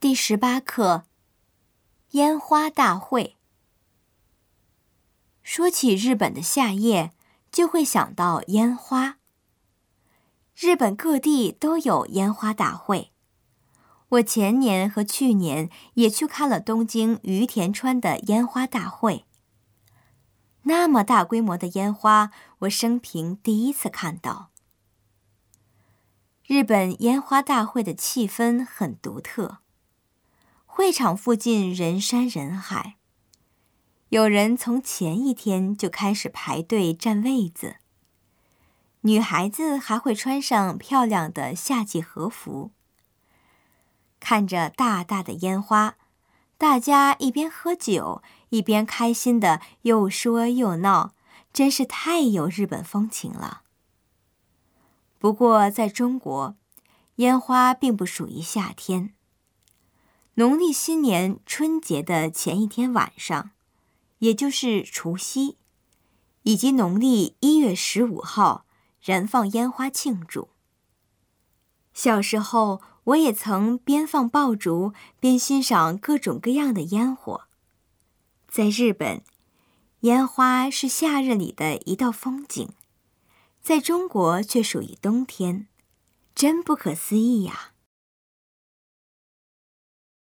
第18课，烟花大会。说起日本的夏夜，就会想到烟花。日本各地都有烟花大会。我前年和去年也去看了东京隅田川的烟花大会。那么大规模的烟花，我生平第一次看到。日本烟花大会的气氛很独特。会场附近人山人海，有人从前一天就开始排队占位子，女孩子还会穿上漂亮的夏季和服。看着大大的烟花，大家一边喝酒，一边开心的又说又闹，真是太有日本风情了。不过在中国，烟花并不属于夏天。农历新年春节的前一天晚上，也就是除夕，以及农历1月15号燃放烟花庆祝。小时候，我也曾边放爆竹边欣赏各种各样的烟火。在日本，烟花是夏日里的一道风景，在中国却属于冬天，真不可思议呀！